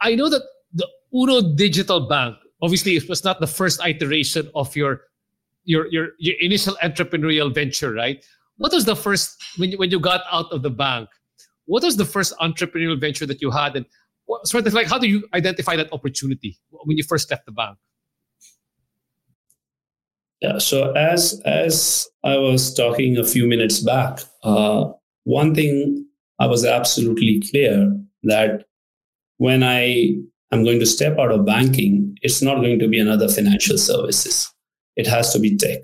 I know that the Uno Digital Bank, obviously it was not the first iteration of your your your, your initial entrepreneurial venture, right? What was the first, when you, when you got out of the bank, what was the first entrepreneurial venture that you had? And what, sort of like, how do you identify that opportunity when you first left the bank? Yeah, so as as I was talking a few minutes back, uh, one thing I was absolutely clear that when I am going to step out of banking, it's not going to be another financial services. It has to be tech.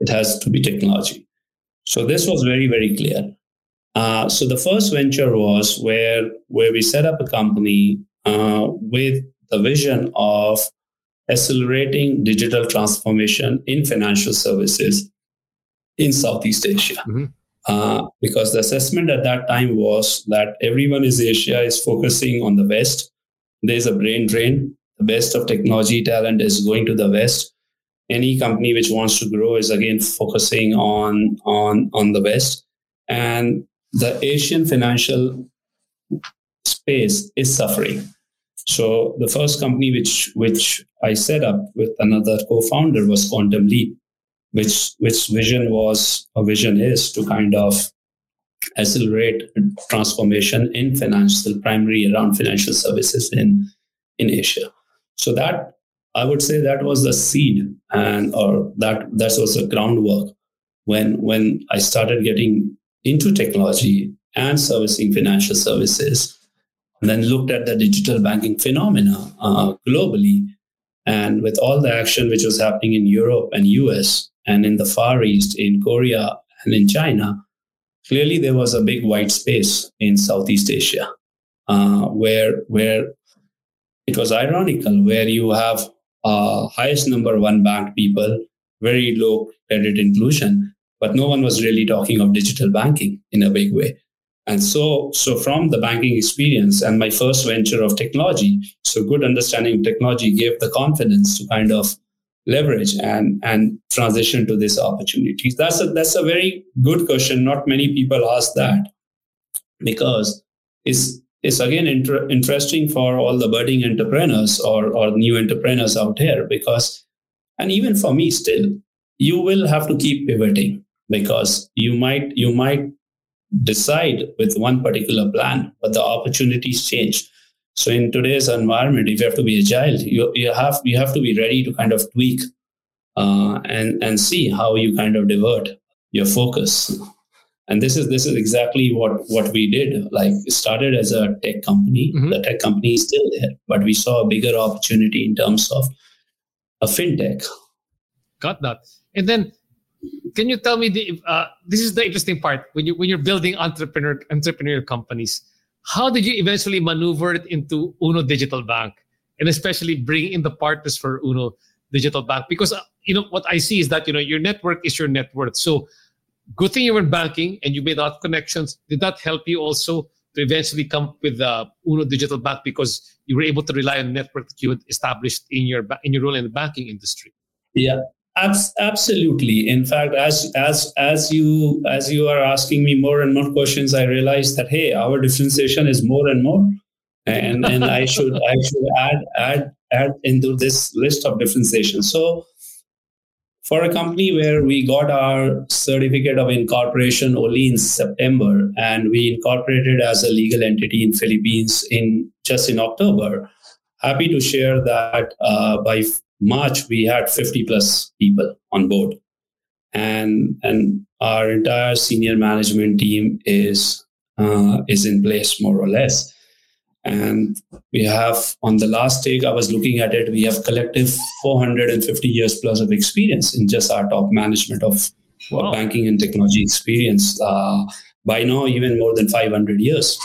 It has to be technology. So this was very, very clear. Uh, so the first venture was where, where we set up a company uh, with the vision of accelerating digital transformation in financial services in Southeast Asia. Mm-hmm. Uh, because the assessment at that time was that everyone in Asia is focusing on the West. There's a brain drain. The best of technology talent is going to the West. Any company which wants to grow is again focusing on, on, on the West. And the Asian financial space is suffering. So the first company which, which I set up with another co-founder was Quantum Leap, which which vision was, or vision is, to kind of accelerate transformation in financial, primarily around financial services in, in Asia. So that, I would say that was the seed, and or that, that was the groundwork when, when I started getting into technology and servicing financial services, and then looked at the digital banking phenomena uh, globally. And with all the action which was happening in Europe and U S, and in the Far East, in Korea, and in China, clearly there was a big white space in Southeast Asia, uh, where where it was ironical, where you have uh, highest number one bank people, very low credit inclusion, but no one was really talking of digital banking in a big way. And so, so from the banking experience and my first venture of technology, so good understanding of technology gave the confidence to kind of leverage and, and transition to this opportunity. That's a, that's a very good question. Not many people ask that, because it's, it's again, inter- interesting for all the budding entrepreneurs or, or new entrepreneurs out here, because, and even for me still, you will have to keep pivoting, because you might, you might decide with one particular plan, but the opportunities change. So in today's environment, if you have to be agile, you, you have you have to be ready to kind of tweak uh, and and see how you kind of divert your focus. And this is this is exactly what, what we did. Like, it started as a tech company. Mm-hmm. The tech company is still there, but we saw a bigger opportunity in terms of a fintech. Got that. And then, can you tell me the? Uh, this is the interesting part when you when you're building entrepreneur entrepreneurial companies. How did you eventually maneuver it into Uno Digital Bank, and especially bring in the partners for Uno Digital Bank? Because uh, you know what I see is that you know your network is your net worth. So, good thing you were in banking and you made out connections. Did that help you also to eventually come up with uh, Uno Digital Bank, because you were able to rely on the network that you had established in your in your role in the banking industry? Yeah, abs- absolutely. In fact, as as as you as you are asking me more and more questions, I realize that, hey, our differentiation is more and more, and and I should I should add add add into this list of differentiation. So, for a company where we got our certificate of incorporation only in September, and we incorporated as a legal entity in Philippines in just in October, happy to share that uh, by March, we had fifty plus people on board, and and our entire senior management team is uh, is in place more or less. And we have, on the last take, I was looking at it, we have collective four hundred fifty years plus of experience in just our top management of wow. banking and technology experience. Uh, by now, even more than five hundred years.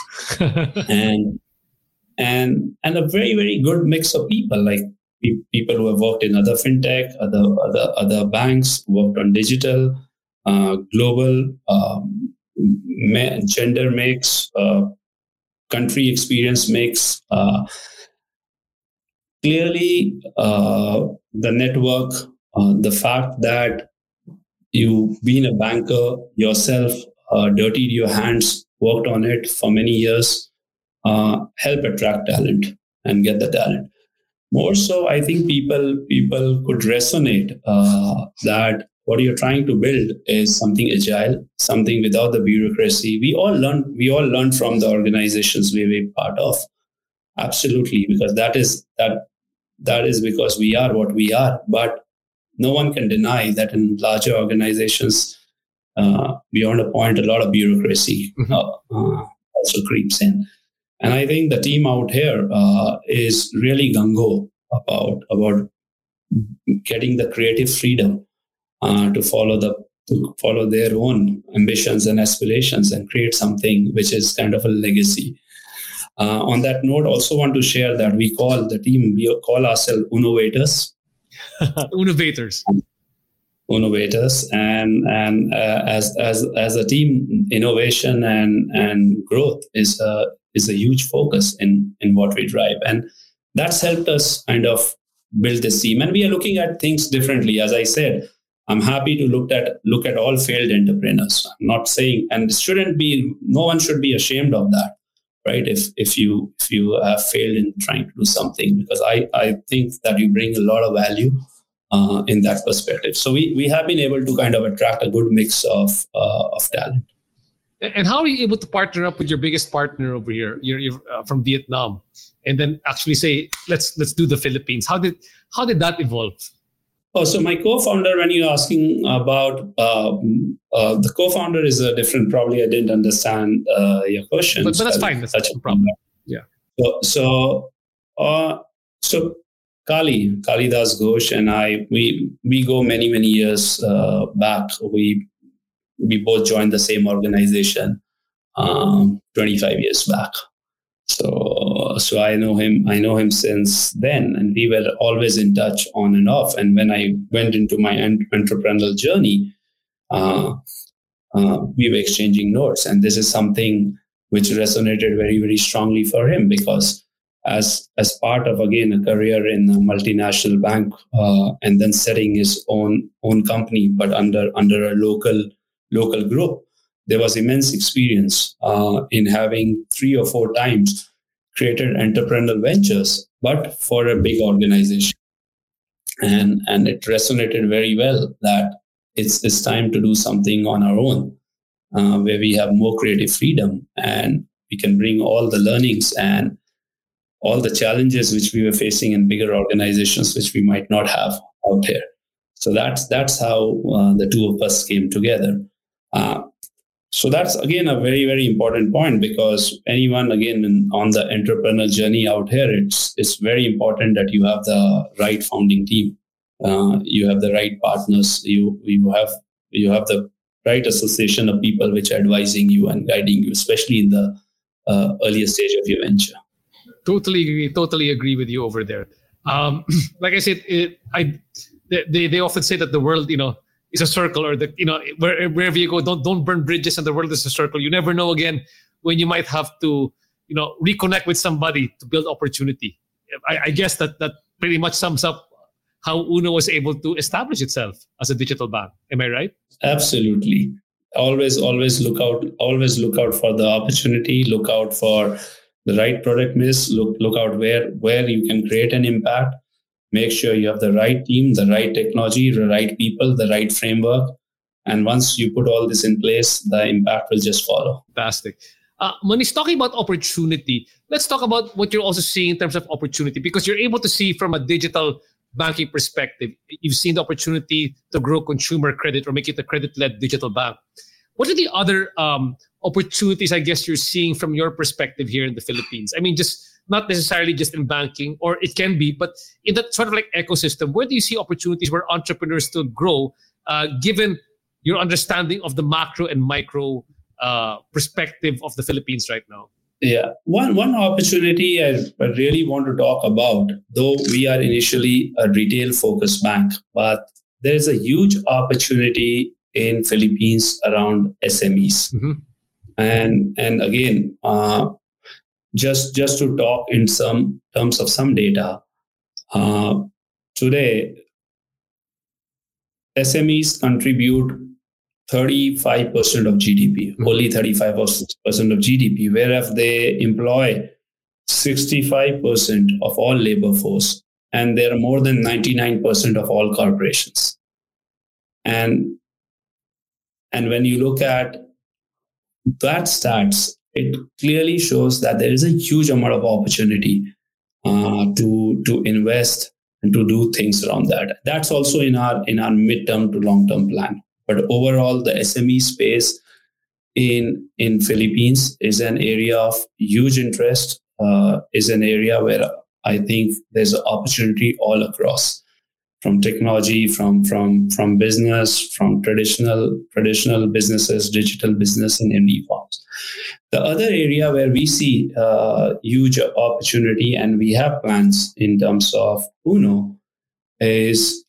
and and and a very, very good mix of people, like people who have worked in other fintech, other other other banks, worked on digital, uh, global, um, gender mix, uh, country experience mix. Uh, clearly, uh, the network, uh, the fact that you've been a banker yourself, uh, dirtied your hands, worked on it for many years, uh, help attract talent and get the talent. More so, I think people people could resonate uh, that what you're trying to build is something agile, something without the bureaucracy. We all learn we all learn from the organizations we were part of. Absolutely, because that is that that is because we are what we are. But no one can deny that in larger organizations, uh, beyond a point, a lot of bureaucracy mm-hmm. uh, also creeps in. And I think the team out here uh, is really gung-ho about about getting the creative freedom uh, to follow the to follow their own ambitions and aspirations and create something which is kind of a legacy. Uh, on that note, also want to share that we call the team we call ourselves Unovators. Innovators. Innovators, and and uh, as as as a team, innovation and and growth is a is a huge focus in in what we drive, and that's helped us kind of build this team. And we are looking at things differently. As I said, I'm happy to look at look at all failed entrepreneurs. I'm not saying, and it shouldn't be. No one should be ashamed of that, right? If if you if you have failed in trying to do something, because I I think that you bring a lot of value. Uh, in that perspective. So we we have been able to kind of attract a good mix of uh, of talent. And how are you able to partner up with your biggest partner over here? You're, you're uh, from Vietnam, and then actually say, let's let's do the Philippines. How did how did that evolve? Oh, so my co-founder, when you're asking about uh, uh, the co-founder is a different, probably I didn't understand uh, your question. But, but that's fine. That's such a problem. Yeah. So, so, uh, so Kali, Kalu Das Ghosh and I, we we go many, many years uh, back. We we both joined the same organization um, twenty-five years back. So so I know him, I know him since then. And we were always in touch on and off. And when I went into my entrepreneurial journey, uh, uh, we were exchanging notes. And this is something which resonated very, very strongly for him because As as part of, again, a career in a multinational bank uh, and then setting his own own company, but under under a local local group, there was immense experience uh, in having three or four times created entrepreneurial ventures, but for a big organization. And and it resonated very well that it's it's time to do something on our own, uh, where we have more creative freedom and we can bring all the learnings and all the challenges which we were facing in bigger organizations, which we might not have out here. So that's that's how uh, the two of us came together. Uh, so that's, again, a very, very important point because anyone, again, in, on the entrepreneurial journey out here, it's it's very important that you have the right founding team. Uh, you have the right partners. You you have you have the right association of people which are advising you and guiding you, especially in the uh, earlier stage of your venture. Totally agree. Totally agree with you over there. Um, like I said, it, I they they often say that the world, you know, is a circle, or the you know where, wherever you go, don't don't burn bridges, and the world is a circle. You never know again when you might have to, you know, reconnect with somebody to build opportunity. I, I guess that that pretty much sums up how Uno was able to establish itself as a digital bank. Am I right? Absolutely. Always, always look out. Always look out for the opportunity. Look out for the right product mix, look look out where, where you can create an impact. Make sure you have the right team, the right technology, the right people, the right framework. And once you put all this in place, the impact will just follow. Fantastic. Uh, Manish, talking about opportunity, let's talk about what you're also seeing in terms of opportunity, because you're able to see from a digital banking perspective. You've seen the opportunity to grow consumer credit or make it a credit-led digital bank. What are the other um, opportunities, I guess, you're seeing from your perspective here in the Philippines? I mean, just not necessarily just in banking, or it can be, but in that sort of like ecosystem, where do you see opportunities where entrepreneurs still grow, uh, given your understanding of the macro and micro uh, perspective of the Philippines right now? Yeah. One one opportunity I really want to talk about, though we are initially a retail-focused bank, but there is a huge opportunity in Philippines around S M Es. Mm-hmm. And and again, uh, just just to talk in some terms of some data, uh, today, S M Es contribute thirty-five percent of G D P, mm-hmm. only thirty-five percent of G D P, whereas they employ sixty-five percent of all labor force, and there are more than ninety-nine percent of all corporations. And, and when you look at that stats, it clearly shows that there is a huge amount of opportunity uh, to, to invest and to do things around that. That's also in our, in our midterm to long-term plan. But overall, the S M E space in in Philippines is an area of huge interest, uh, is an area where I think there's an opportunity all across, from technology, from from from business, from traditional traditional businesses, digital business, and M D firms. The other area where we see uh, huge opportunity and we have plans in terms of Uno is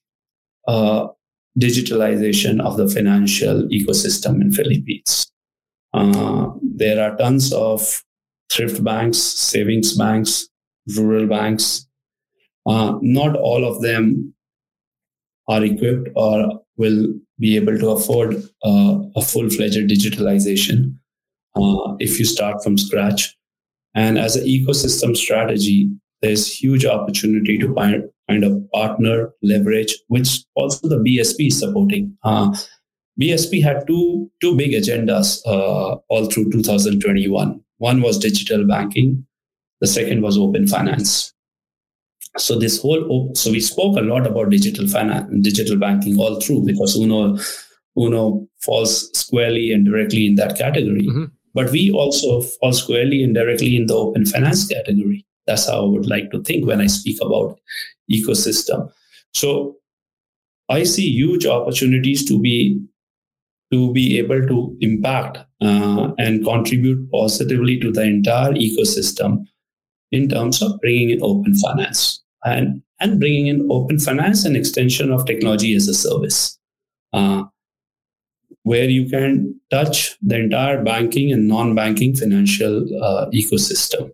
uh, digitalization of the financial ecosystem in Philippines. Uh, there are tons of thrift banks, savings banks, rural banks. Uh, not all of them are equipped or will be able to afford uh, a full-fledged digitalization uh, if you start from scratch. And as an ecosystem strategy, there's huge opportunity to find kind of partner leverage, which also the B S P is supporting. Uh, B S P had two two big agendas uh, all through two thousand twenty-one. One was digital banking, the second was open finance. So this whole so we spoke a lot about digital finance, digital banking all through, because Uno Uno falls squarely and directly in that category. Mm-hmm. But we also fall squarely and directly in the open finance category. That's how I would like to think when I speak about ecosystem. So I see huge opportunities to be to be able to impact uh, and contribute positively to the entire ecosystem in terms of bringing in open finance and, and bringing in open finance and extension of technology as a service, uh, where you can touch the entire banking and non-banking financial uh, ecosystem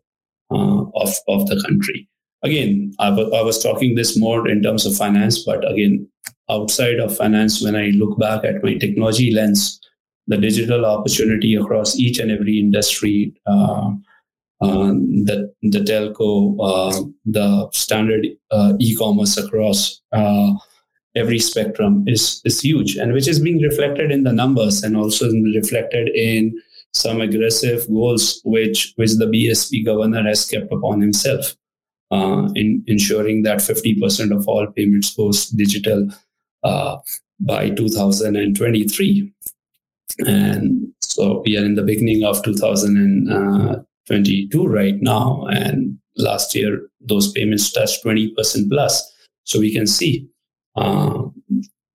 uh, of, of the country. Again, I, w- I was talking this more in terms of finance, but again, outside of finance, when I look back at my technology lens, the digital opportunity across each and every industry, uh, uh, the, the telco, uh, the standard uh, e-commerce across uh, every spectrum is, is huge, and which is being reflected in the numbers and also reflected in some aggressive goals which, which the B S P governor has kept upon himself. Uh, in ensuring that fifty percent of all payments goes digital uh, by two thousand twenty-three. And so we are in the beginning of two thousand twenty-two right now. And last year, those payments touched twenty percent plus. So we can see uh,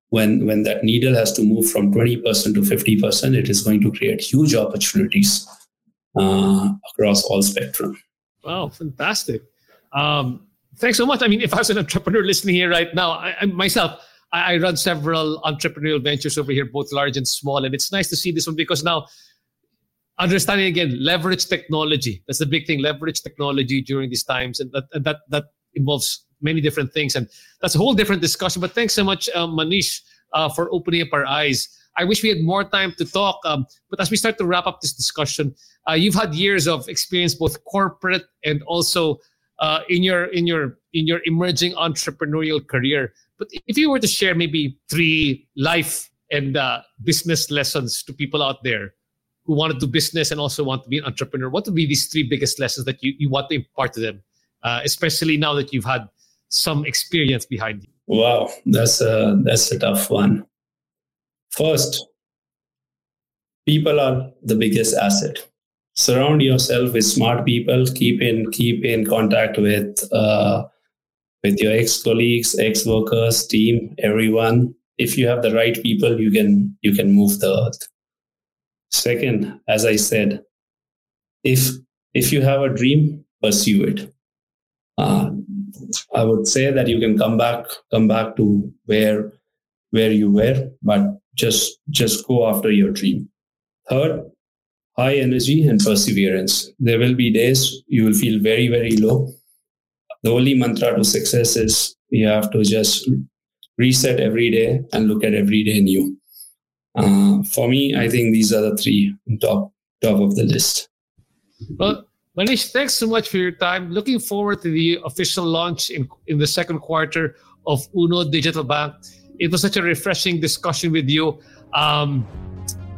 when, when that needle has to move from twenty percent to fifty percent, it is going to create huge opportunities uh, across all spectrum. Wow, fantastic. Um, thanks so much. I mean, if I was an entrepreneur listening here right now, I, I myself, I, I run several entrepreneurial ventures over here, both large and small. And it's nice to see this one because now understanding again, leverage technology. That's the big thing, leverage technology during these times. And that and that, that involves many different things. And that's a whole different discussion. But thanks so much, uh, Manish, uh, for opening up our eyes. I wish we had more time to talk. Um, but as we start to wrap up this discussion, uh, you've had years of experience, both corporate and also Uh, in your in your in your emerging entrepreneurial career. But if you were to share maybe three life and uh, business lessons to people out there who want to do business and also want to be an entrepreneur, what would be these three biggest lessons that you, you want to impart to them, uh, especially now that you've had some experience behind you? Wow, that's a that's a tough one. First, people are the biggest asset. Surround yourself with smart people. Keep in keep in contact with uh, with your ex-colleagues, ex-workers, team, everyone. If you have the right people, you can you can move the earth. Second, as I said, if if you have a dream, pursue it. Uh, I would say that you can come back, come back to where where you were, but just just go after your dream. Third, high energy and perseverance. There will be days you will feel very, very low. The only mantra to success is you have to just reset every day and look at every day new. Uh, for me, I think these are the three top top of the list. Well, Manish, thanks so much for your time. Looking forward to the official launch in, in the second quarter of Uno Digital Bank. It was such a refreshing discussion with you. Um,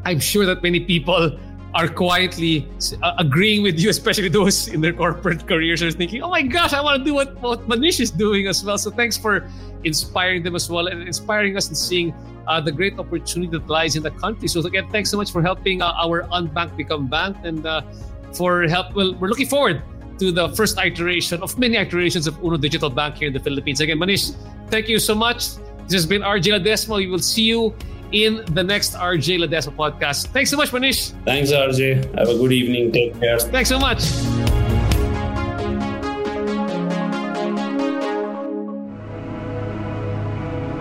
I'm sure that many people are quietly uh, agreeing with you, especially those in their corporate careers are thinking, oh my gosh, I want to do what, what Manish is doing as well. So thanks for inspiring them as well and inspiring us and seeing uh, the great opportunity that lies in the country. So again, thanks so much for helping uh, our unbanked become banked and uh, for help. Well, we're looking forward to the first iteration of many iterations of Uno Digital Bank here in the Philippines. Again, Manish, thank you so much. This has been R J Ledesma. We will see you in the next R J Ledesma podcast. Thanks so much, Manish. Thanks, R J. Have a good evening. Take care. Thanks so much.